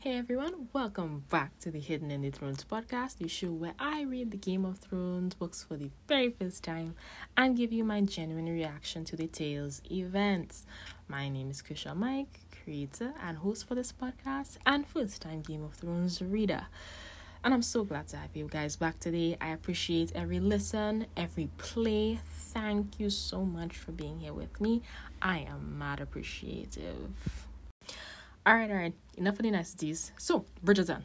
Hey everyone, welcome back to the Hidden in the Thrones podcast, the show where I read the Game of Thrones books for the very first time and give you my genuine reaction to the tales, events. My name is Kushal Mike, creator and host for this podcast and first time Game of Thrones reader. And I'm so glad to have you guys back today. I appreciate every listen, every play. Thank you so much for being here with me. I am mad appreciative. All right. Enough of the niceties. So, Bridgerton.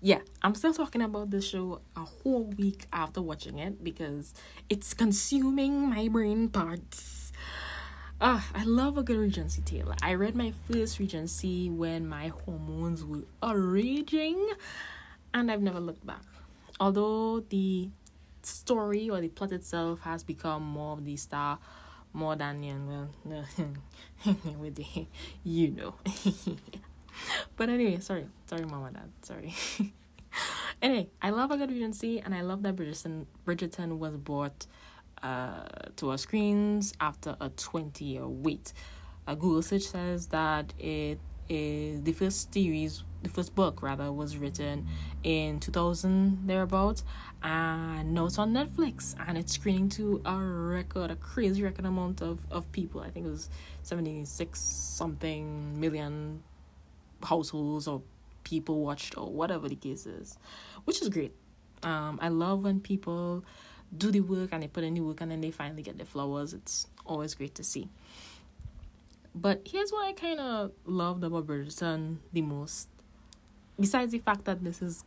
Yeah, I'm still talking about this show a whole week after watching it because it's consuming my brain parts. I love a good Regency tale. I read my first Regency when my hormones were raging, and I've never looked back. Although the story or the plot itself has become more of the star. More than, But anyway, sorry, mom and dad, sorry. Anyway, I love a good Regency, and I love that Bridgerton was brought to our screens after a 20-year wait. A Google search says that it is the first book was written in 2000 thereabouts, and now it's on Netflix, and it's screening to a crazy record amount of people. I think it was 76 something million households or people watched or whatever the case is, which is great. I love when people do the work and they put in the work and then they finally get their flowers. It's always great to see. But here's what I kind of loved about Bridgerton the most. Besides the fact that this is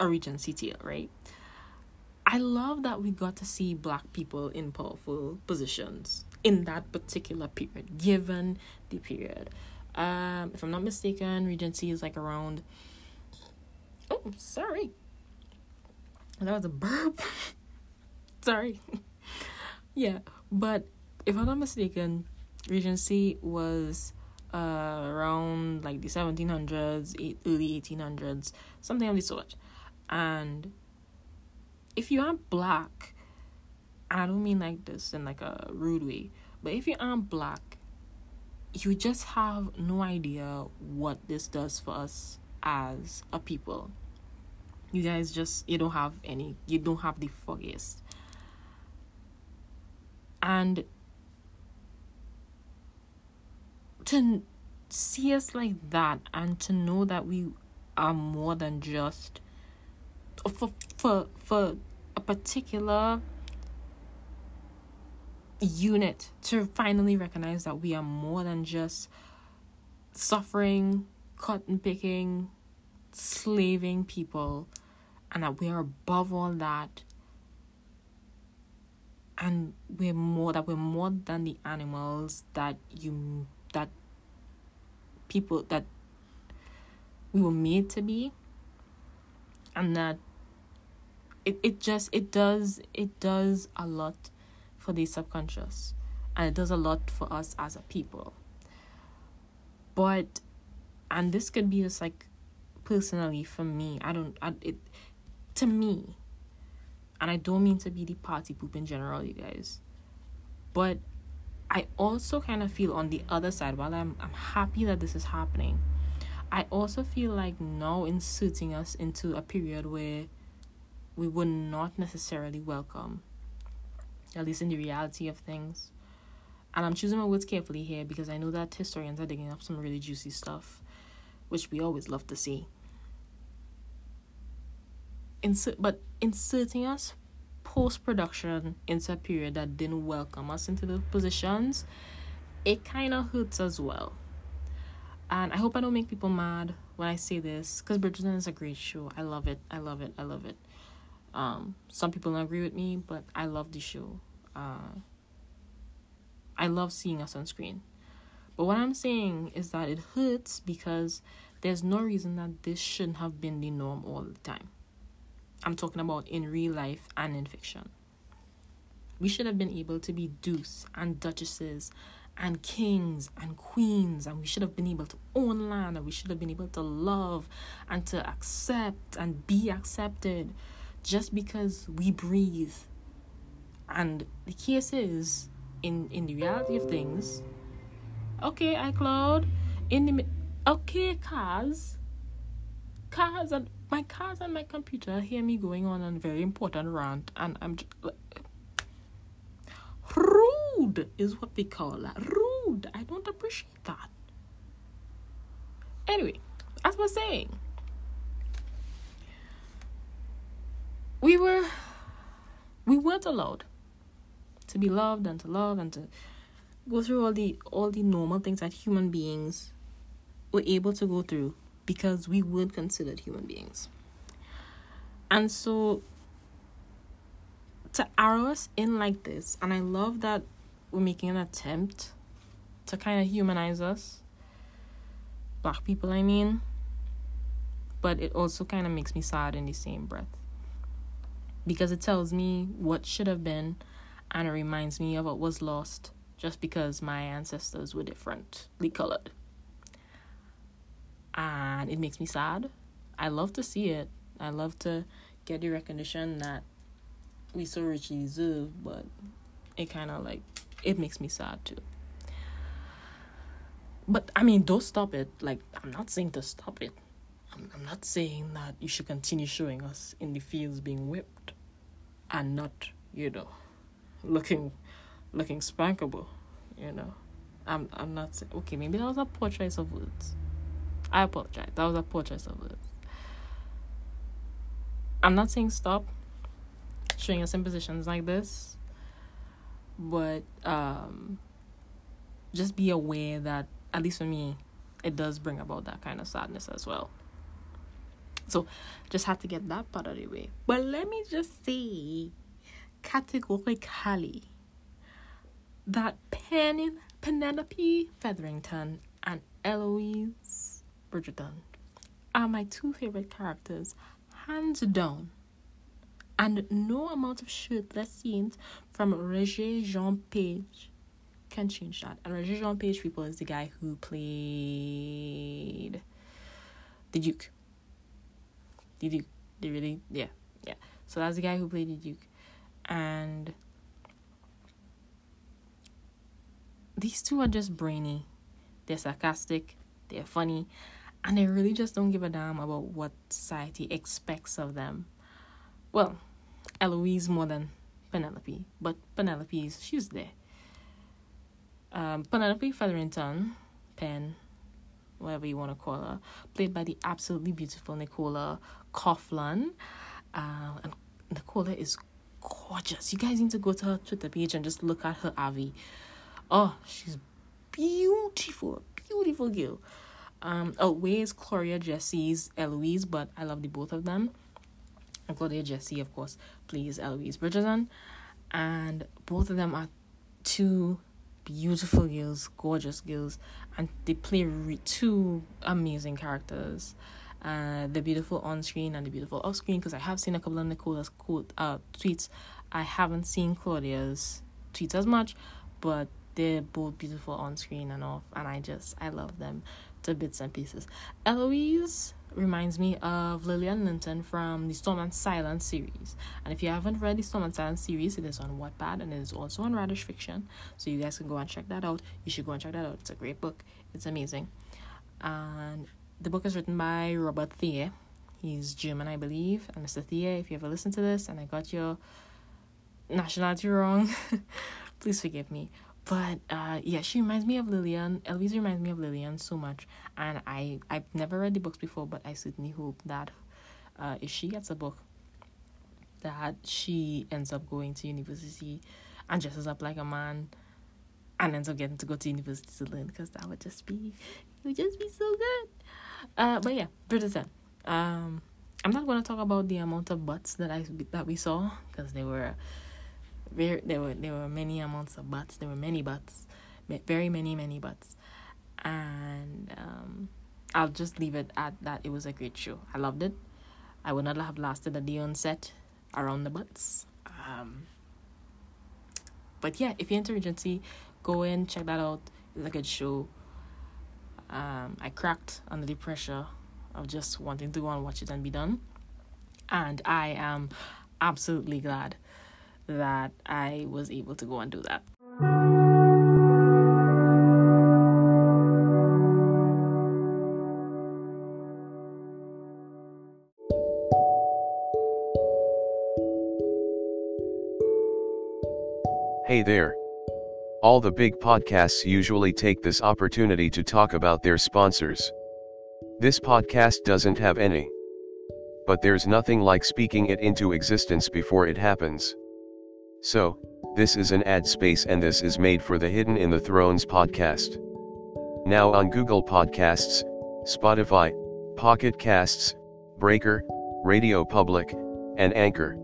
a Regency tale, right? I love that we got to see Black people in powerful positions in that particular period, given the period. If I'm not mistaken, Regency is like around... Oh, sorry. That was a burp. Sorry. Yeah, but if I'm not mistaken... Regency was around like the 1700s, early 1800s, something of the sort. And if you aren't Black, and I don't mean like this in like a rude way, but if you aren't Black, you just have no idea what this does for us as a people. You guys just, you don't have the foggiest. And to see us like that and to know that we are more than just for a particular unit, to finally recognize that we are more than just suffering, cotton picking, slaving people, and that we are above all that, and we're more than the animals that we were made to be, and that it does a lot for the subconscious, and it does a lot for us as a people. But, and this could be just like personally for me, to me, and I don't mean to be the party poop in general, you guys, but I also kind of feel on the other side, while I'm happy that this is happening, I also feel like now inserting us into a period where we were not necessarily welcome, at least in the reality of things. And I'm choosing my words carefully here because I know that historians are digging up some really juicy stuff, which we always love to see. But inserting us post-production into a period that didn't welcome us into the positions, it kind of hurts as well. And I hope I don't make people mad when I say this, because Bridgerton is a great show. I love it. Some people don't agree with me, but I love the show. I love seeing us on screen. But what I'm saying is that it hurts because there's no reason that this shouldn't have been the norm all the time. I'm talking about in real life and in fiction. We should have been able to be dukes and duchesses and kings and queens, and we should have been able to own land, and we should have been able to love and to accept and be accepted just because we breathe. And the case is, in the reality of things, okay, iCloud, okay, cars and my cars and my computer hear me going on a very important rant, and I'm just, rude is what they call that. Rude. I don't appreciate that. Anyway, as I was saying, we weren't allowed to be loved and to love and to go through all the normal things that human beings were able to go through, because we weren't considered human beings. And so to arrow us in like this, and I love that we're making an attempt to kind of humanize us, Black people I mean, but it also kind of makes me sad in the same breath, because it tells me what should have been and it reminds me of what was lost just because my ancestors were differently colored. And it makes me sad. I love to see it. I love to get the recognition that we so richly deserve, but it kind of like, it makes me sad too. But I mean, don't stop it. Like, I'm not saying to stop it. I'm not saying that you should continue showing us in the fields being whipped and not, you know, looking spankable, you know. I'm not saying, okay, maybe that was a poor choice of words. I apologize. That was a poor choice of words. I'm not saying stop showing us in positions like this, but just be aware that, at least for me, it does bring about that kind of sadness as well. So, just had to get that part of the way. But let me just say, categorically, that Penelope Featherington and Eloise Bridgerton are my two favorite characters, hands down. And no amount of shirtless scenes from Regé-Jean Page can change that. And Regé-Jean Page, people, is the guy who played the Duke. The Duke. They really, yeah. So that's the guy who played the Duke. And these two are just brainy. They're sarcastic, they're funny, and they really just don't give a damn about what society expects of them. Well, Eloise more than Penelope, but Penelope's, she's there. Penelope Featherington, Pen, whatever you want to call her, played by the absolutely beautiful Nicola Coughlin. And Nicola is gorgeous. You guys need to go to her Twitter page and just look at her AVI. Oh, she's beautiful girl. Outweighs Claudia Jessie's Eloise, but I love the both of them. And Claudia Jessie, of course, plays Eloise Bridgerton, and both of them are two beautiful girls, gorgeous girls, and they play two amazing characters. The beautiful on screen and the beautiful off screen. Because I have seen a couple of Nicola's tweets. I haven't seen Claudia's tweets as much, but they're both beautiful on screen and off, and I love them to bits and pieces. Eloise reminds me of Lillian Linton from the Storm and Silence series. And if you haven't read the Storm and Silence series, it is on Wattpad and it is also on Radish Fiction. So you guys can go and check that out. You should go and check that out. It's a great book. It's amazing. And the book is written by Robert Thier. He's German, I believe. And Mr. Thier, if you ever listen to this and I got your nationality wrong, please forgive me. But yeah, she reminds me of Lillian. Eloise reminds me of Lillian so much. And I've never read the books before, but I certainly hope that if she gets a book, that she ends up going to university and dresses up like a man and ends up getting to go to university to learn, because that would just be, it would just be so good. But yeah, Bridgerton. I'm not going to talk about the amount of butts that we saw, because there were many amounts of butts. There were many butts, very many butts, and I'll just leave it at that. It was a great show. I loved it. I would not have lasted a day on set around the butts. But yeah, if you're into Regency, go in, check that out. It's a good show. I cracked under the pressure of just wanting to go and watch it and be done, and I am absolutely glad that I was able to go and do that. Hey there. All the big podcasts usually take this opportunity to talk about their sponsors. This podcast doesn't have any. But there's nothing like speaking it into existence before it happens. So, this is an ad space and this is made for the Hidden in the Thrones podcast. Now on Google Podcasts, Spotify, Pocket Casts, Breaker, Radio Public, and Anchor.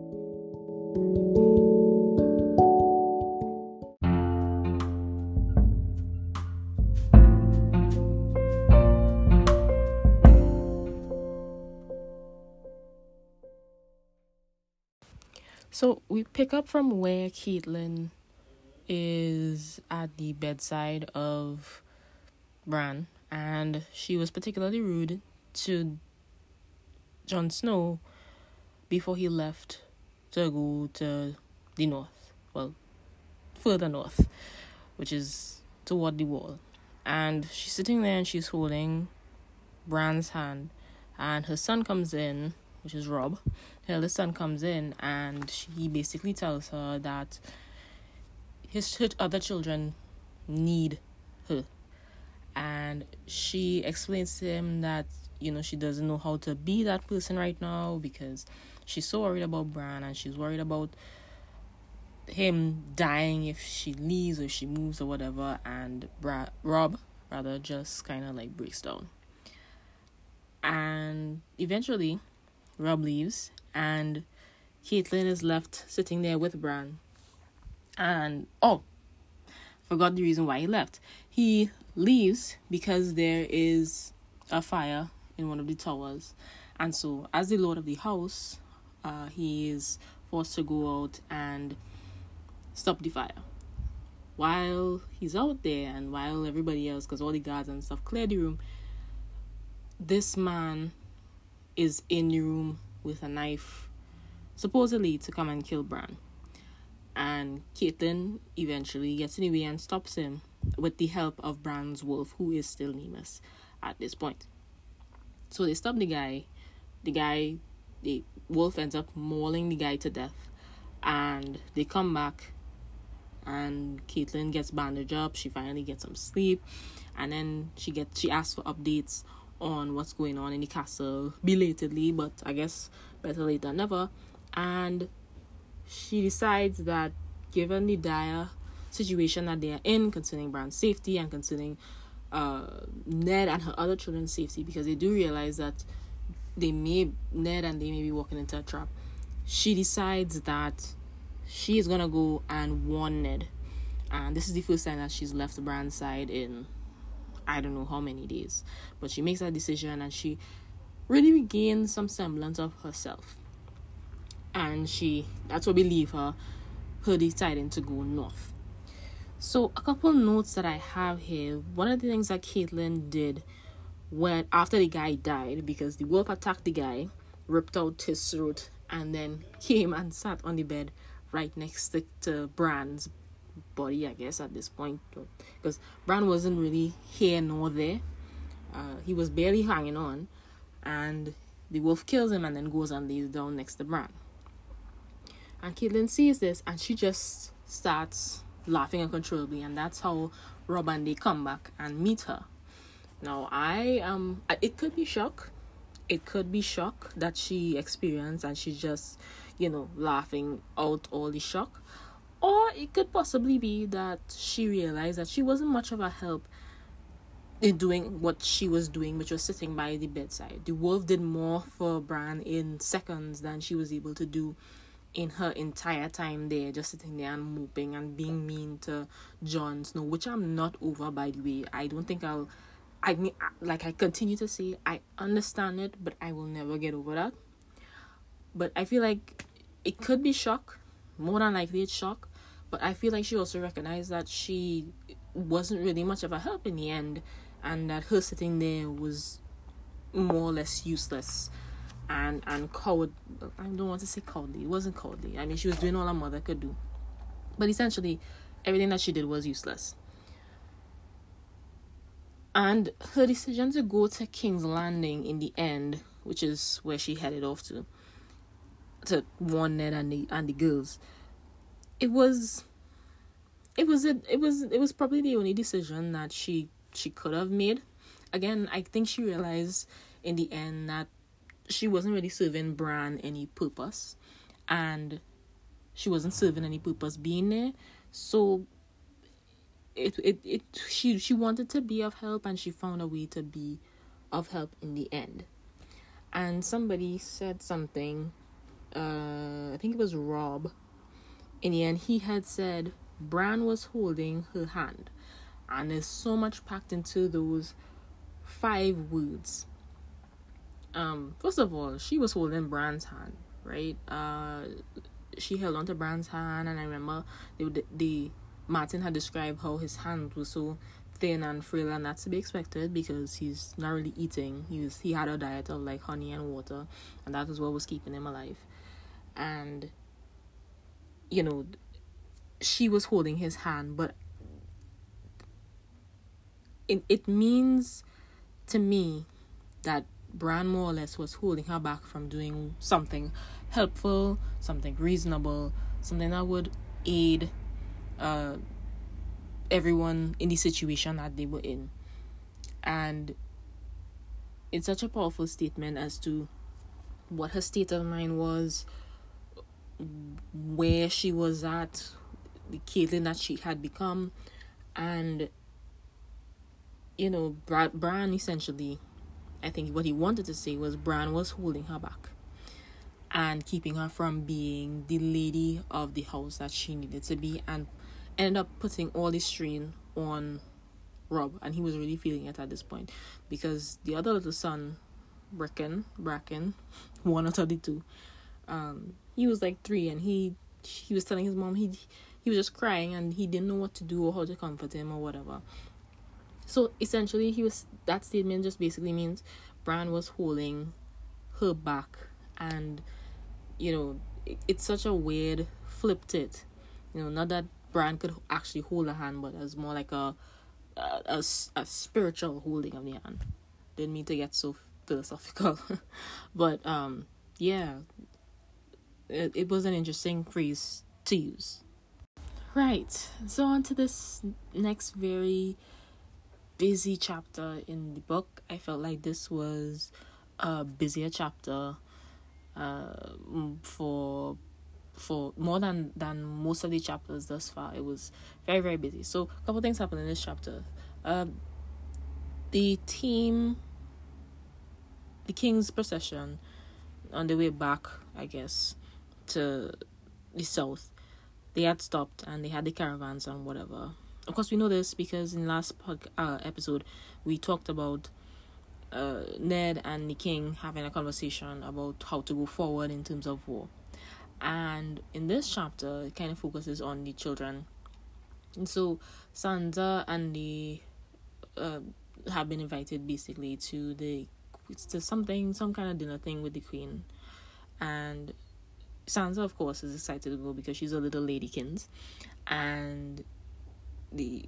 So we pick up from where Catelyn is at the bedside of Bran, and she was particularly rude to Jon Snow before he left to go to the north, well, further north, which is toward the wall. And she's sitting there and she's holding Bran's hand, and her son comes in, which is Robb. Her eldest son comes in, and he basically tells her that his other children need her. And she explains to him that, you know, she doesn't know how to be that person right now because she's so worried about Bran, and she's worried about him dying if she leaves or she moves or whatever. And Robb just kind of like breaks down. And eventually Robb leaves, and Catelyn is left sitting there with Bran. And, forgot the reason why he left. He leaves because there is a fire in one of the towers. And so, as the lord of the house, he is forced to go out and stop the fire. While he's out there, and while everybody else, because all the guards and stuff clear the room, this man is in the room with a knife, supposedly to come and kill Bran. And Catelyn eventually gets in the way and stops him with the help of Bran's wolf, who is still nameless at this point. So they stop the guy. The wolf ends up mauling the guy to death. And they come back, and Catelyn gets bandaged up. She finally gets some sleep. And then she asks for updates on what's going on in the castle, belatedly, but I guess better late than never. And she decides that, given the dire situation that they are in concerning Bran's safety and concerning Ned and her other children's safety, because they do realize that Ned and they may be walking into a trap, she decides that she is gonna go and warn Ned. And this is the first time that she's left Bran's side in I don't know how many days, but she makes that decision and she really regains some semblance of herself. And that's what we leave her deciding to go north. So a couple notes that I have here. One of the things that Catelyn did after the guy died, because the wolf attacked the guy, ripped out his throat, and then came and sat on the bed right next to Bran's body, I guess, at this point, because Bran wasn't really here nor there. He was barely hanging on, and the wolf kills him and then goes and lays down next to Bran. And Catelyn sees this, and she just starts laughing uncontrollably, and that's how Robb and they come back and meet her. Now, it could be shock. It could be shock that she experienced, and she's just, laughing out all the shock. Or it could possibly be that she realized that she wasn't much of a help in doing what she was doing, which was sitting by the bedside. The wolf did more for Bran in seconds than she was able to do in her entire time there, just sitting there and moping and being mean to Jon Snow, which I'm not over, by the way. I don't think I continue to say, I understand it, but I will never get over that. But I feel like it could be shock. More than likely it's shock, but I feel like she also recognized that she wasn't really much of a help in the end, and that her sitting there was more or less useless and cowardly. I don't want to say cowardly. It wasn't cowardly. I mean, she was doing all her mother could do, but essentially everything that she did was useless. And her decision to go to King's Landing in the end, which is where she headed off to warn Ned and the girls, it was it was probably the only decision that she could have made. Again, I think she realized in the end that she wasn't really serving Bran any purpose, and she wasn't serving any purpose being there. So she wanted to be of help, and she found a way to be of help in the end. And somebody said something, I think it was Robb. In the end, he had said Bran was holding her hand, and there's so much packed into those 5 words. First of all, she was holding Bran's hand, right? She held onto Bran's hand, and I remember Martin had described how his hand was so thin and frail, and that's to be expected because he's not really eating. He had a diet of like honey and water, and that is what was keeping him alive. And you know, she was holding his hand, but it means to me that Bran more or less was holding her back from doing something helpful, something reasonable, something that would aid everyone in the situation that they were in. And it's such a powerful statement as to what her state of mind was, where she was at, the Catelyn that she had become. And you know, Bran essentially, I think what he wanted to say was Bran was holding her back and keeping her from being the lady of the house that she needed to be, and ended up putting all the strain on Robb, and he was really feeling it at this point because the other little son, Bracken, one out of the two, he was like 3, and he was telling his mom he was just crying and he didn't know what to do or how to comfort him or whatever. So essentially, that statement just basically means Bran was holding her back, and you know, it's such a weird flipped it. You know, not that Bran could actually hold a hand, but it was more like a spiritual holding of the hand. Didn't mean to get so philosophical, but yeah, it was an interesting phrase to use. Right, so on to this next very busy chapter in the book. I felt like this was a busier chapter for more than most of the chapters thus far. It was very, very busy. So a couple things happened in this chapter. The king's procession on the way back, I guess, to the south, they had stopped and they had the caravans and whatever. Of course, we know this because in last episode, we talked about Ned and the king having a conversation about how to go forward in terms of war. And in this chapter, it kind of focuses on the children. And so Sansa and have been invited basically to something, some kind of dinner thing with the queen. And Sansa, of course, is excited to go because she's a little ladykins. And the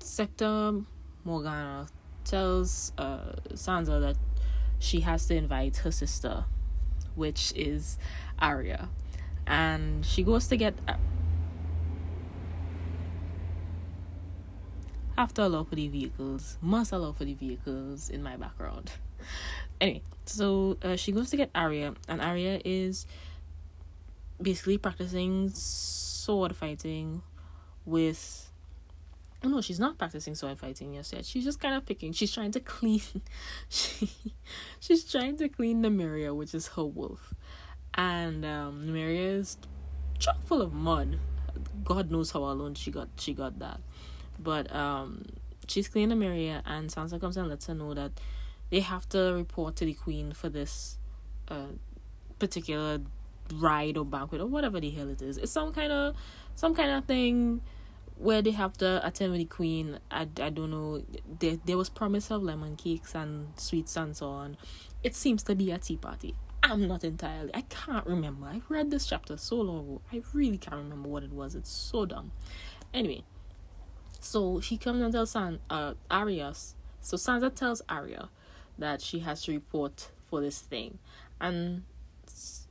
Sector Morgana tells Sansa that she has to invite her sister, which is Arya, and she goes to get must allow for the vehicles in my background. Anyway, so she goes to get Arya, and Arya is basically practicing sword fighting with... Oh no, she's not practicing sword fighting just yet. She's just kind of picking. She's trying to clean. She's trying to clean Nymeria, which is her wolf, and Nymeria is chock full of mud. God knows how alone she got that, but she's cleaning Nymeria, and Sansa comes and lets her know that they have to report to the queen for this particular ride or banquet or whatever the hell it is. It's some kind of thing where they have to attend with the queen. I don't know. There was promise of lemon cakes and sweets and so on. It seems to be a tea party. I can't remember. I read this chapter so long ago. I really can't remember what it was. It's so dumb. Anyway, so she comes and tells Arya. So Sansa tells Arya that she has to report for this thing. And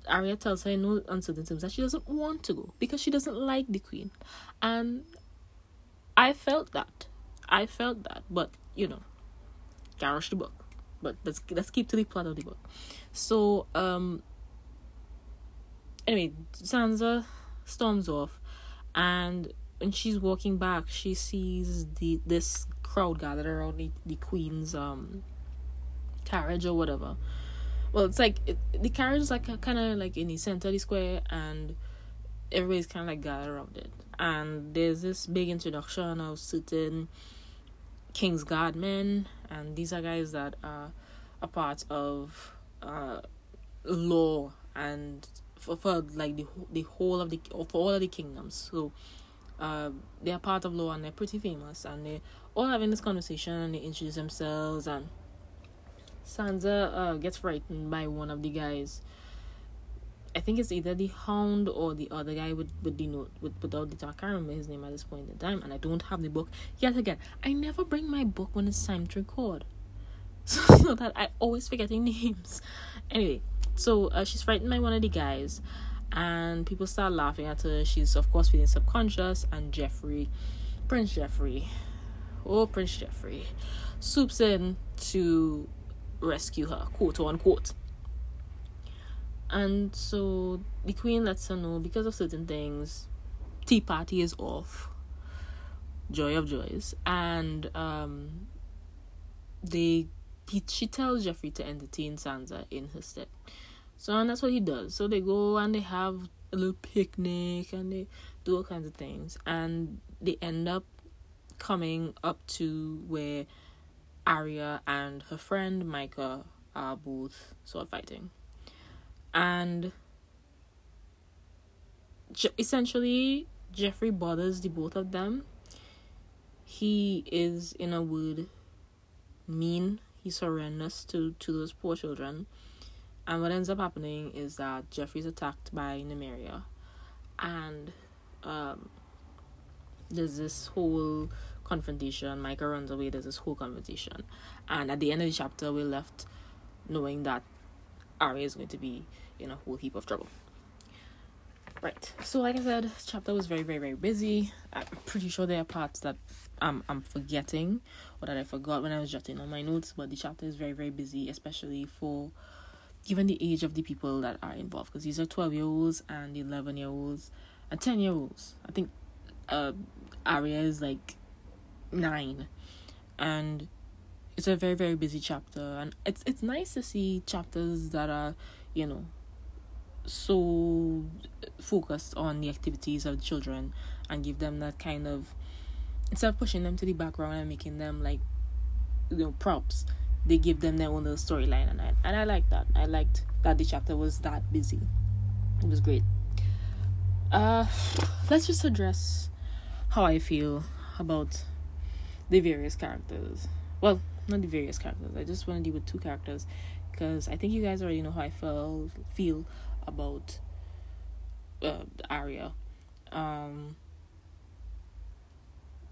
Arya tells her in no uncertain terms that she doesn't want to go because she doesn't like the queen. And I felt that, but you know, garish the book. But let's keep to the plot of the book. So anyway, Sansa storms off, and when she's walking back, she sees this crowd gathered around the queen's carriage or whatever. Well, it's like the carriage is like kind of like in the center of the square, and everybody's kind of like gathered around it. And there's this big introduction of certain King's Guard men, and these are guys that are a part of law and for like the whole of the for all of the kingdoms. So they are part of law, and they're pretty famous, and they all having this conversation, and they introduce themselves, and Sansa gets frightened by one of the guys. I think it's either the Hound or the other guy with the note without the talk. I can't remember his name at this point in time, and I don't have the book. Yet again, I never bring my book when it's time to record, so that I always forgetting names. Anyway, so she's frightened by one of the guys, and people start laughing at her. She's of course feeling subconscious, and Prince Joffrey swoops in to rescue her, quote unquote. And so the queen lets her know, because of certain things, tea party is off, joy of joys, and she tells Joffrey to entertain Sansa in her stead. So, and that's what he does. So they go and they have a little picnic, and they do all kinds of things, and they end up coming up to where Arya and her friend Micah are both sword fighting. And essentially, Joffrey bothers the both of them. He is, in a word, mean. He's horrendous to those poor children. And what ends up happening is that Joffrey's attacked by Nymeria. And there's this whole confrontation. Micah runs away. There's this whole confrontation. And at the end of the chapter, we're left knowing that Arya is going to be in a whole heap of trouble. Right. So, like I said, this chapter was very, very, very busy. I'm pretty sure there are parts that I'm forgetting, or that I forgot when I was jotting on my notes. But the chapter is very, very busy, especially for given the age of the people that are involved, because these are 12-year-olds and 11-year-olds and 10-year-olds. I think Arya is like 9, and it's a very, very busy chapter, and it's nice to see chapters that are, you know, so focused on the activities of children, and give them that kind of, instead of pushing them to the background and making them like, you know, props, they give them their own little storyline, and I like that. I liked that the chapter was that busy. It was great. Let's just address how I feel about the various characters. Well, not the various characters. I just want to deal with two characters, because I think you guys already know how I feel about Arya.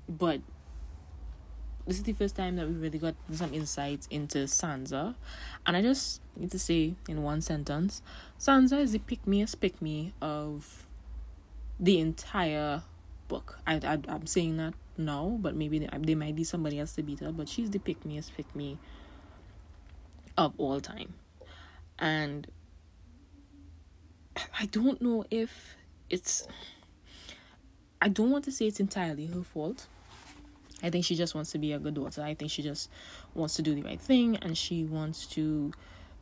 But this is the first time that we really got some insights into Sansa, and I just need to say in one sentence, Sansa is the pick me of the entire book. I'm saying that now, but maybe there might be somebody else to beat her, but she's the pick me of all time. And I don't know if it's, I don't want to say it's entirely her fault. I think she just wants to be a good daughter. I think she just wants to do the right thing, and she wants to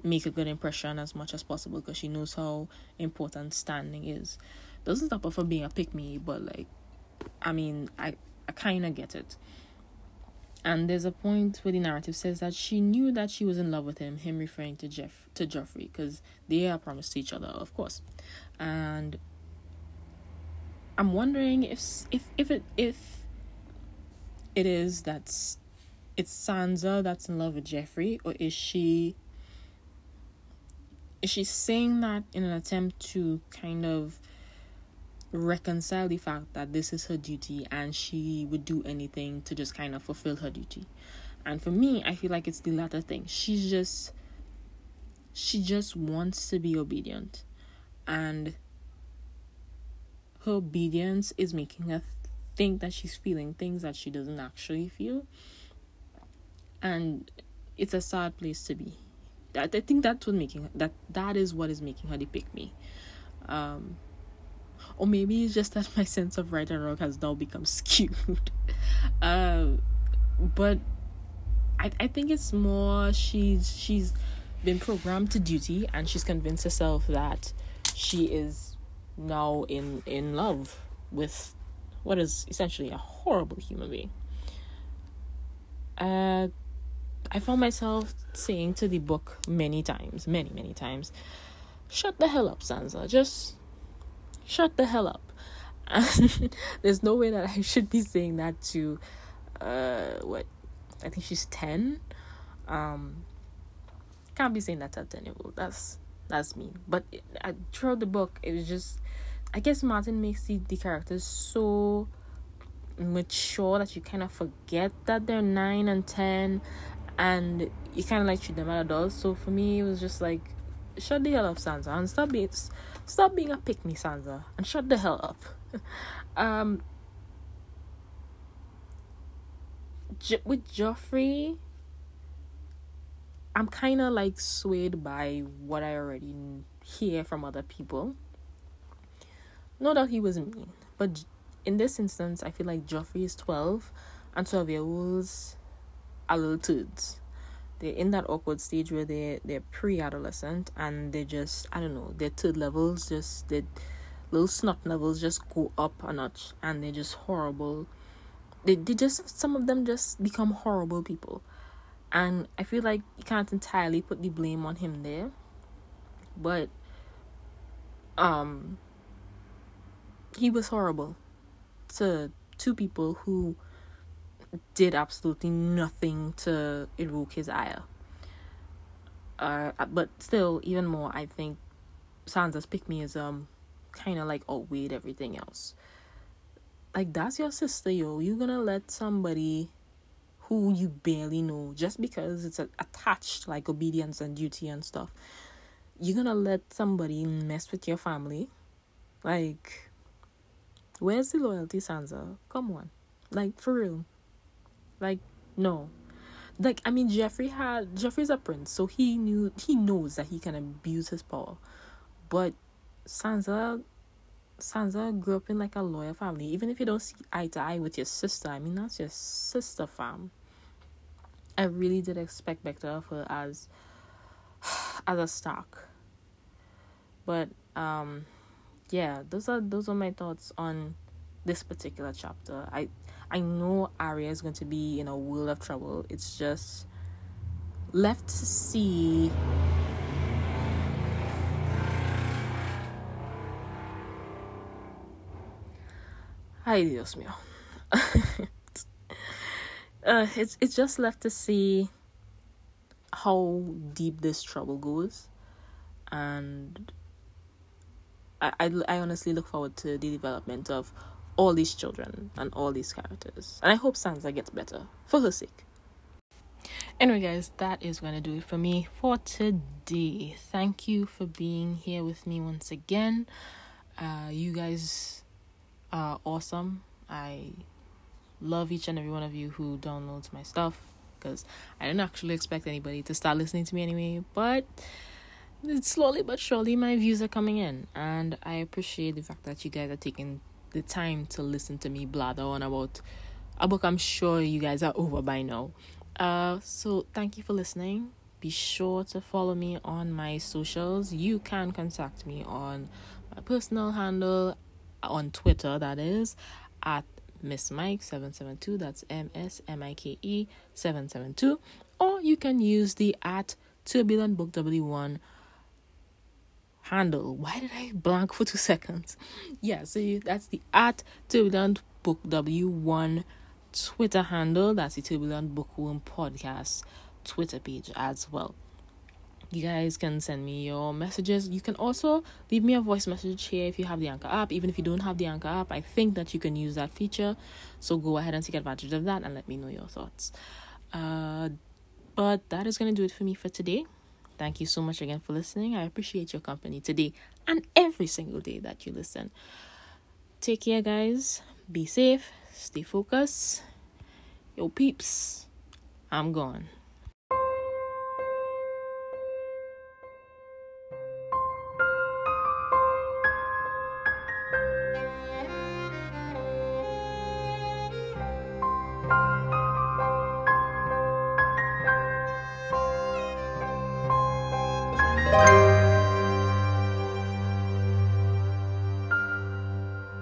make a good impression as much as possible, because she knows how important standing is. Doesn't stop her from being a pick me, but like, I mean, I kind of get it. And there's a point where the narrative says that she knew that she was in love with him referring to Joffrey, because they are promised to each other, of course. And I'm wondering if it is that it's Sansa that's in love with Joffrey, or is she saying that in an attempt to kind of reconcile the fact that this is her duty, and she would do anything to just kind of fulfill her duty. And for me, I feel like it's the latter thing. She just wants to be obedient, and her obedience is making her think that she's feeling things that she doesn't actually feel. And it's a sad place to be. I think that's what making her, that is what is making her depict me. Or maybe it's just that my sense of right and wrong has now become skewed. But I think it's more she's been programmed to duty, and she's convinced herself that she is now in love with what is essentially a horrible human being. I found myself saying to the book many times, shut the hell up, Sansa, just shut the hell up. And there's no way that I should be saying that to I think she's 10. Can't be saying that to a 10-year-old. That's mean. But throughout the book, it was just, I guess Martin makes the characters so mature that you kind of forget that they're 9 and 10, and you kind of like treat them as adults. So for me, it was just like, shut the hell up, Sansa, and stop being a pick me, Sansa, and shut the hell up. With Joffrey, I'm kind of like swayed by what I already hear from other people. No doubt he was mean, but in this instance, I feel like Joffrey is 12, and 12-year-olds are little dudes. They're in that awkward stage where they're pre-adolescent, and they just, I don't know, their third levels, just their little snot levels just go up a notch, and they're just horrible. They just, some of them just become horrible people. And I feel like you can't entirely put the blame on him there. But he was horrible to two people who did absolutely nothing to evoke his ire. But still, even more, I think Sansa's pick-me-ism kind of like outweighed everything else. Like, that's your sister, yo. You're gonna let somebody who you barely know, just because it's attached, like obedience and duty and stuff, you're gonna let somebody mess with your family? Like, where's the loyalty, Sansa? Come on. Like, for real. Like, no. Like, I mean, Joffrey's a prince, so he knows that he can abuse his power. But Sansa grew up in like a loyal family. Even if you don't see eye to eye with your sister, I mean, that's your sister, fam. I really did expect better of her as a Stark. But yeah, those are my thoughts on this particular chapter. I know Arya is going to be in a world of trouble. It's just left to see. Ay, Dios mío. It's just left to see how deep this trouble goes, and I honestly look forward to the development of all these children and all these characters, and I hope Sansa gets better for her sake. Anyway, guys, that is going to do it for me for today. Thank you for being here with me once again. You guys awesome. I love each and every one of you who downloads my stuff, because I didn't actually expect anybody to start listening to me anyway, but it's slowly but surely my views are coming in, and I appreciate the fact that you guys are taking the time to listen to me blather on about a book I'm sure you guys are over by now. So thank you for listening. Be sure to follow me on my socials. You can contact me on my personal handle on Twitter, that is at MissMike772, that's MSMIKE 772, or you can use the at TurbulentBookW1 handle. Why did I blank for 2 seconds? Yeah, so that's the at TurbulentBookW1 Twitter handle. That's the Turbulent Bookworm Podcast Twitter page as well. You guys can send me your messages. You can also leave me a voice message here if you have the Anchor app. Even if you don't have the Anchor app, I think that you can use that feature. So go ahead and take advantage of that and let me know your thoughts. But that is going to do it for me for today. Thank you so much again for listening. I appreciate your company today and every single day that you listen. Take care, guys. Be safe. Stay focused. Yo, peeps. I'm gone. Bye.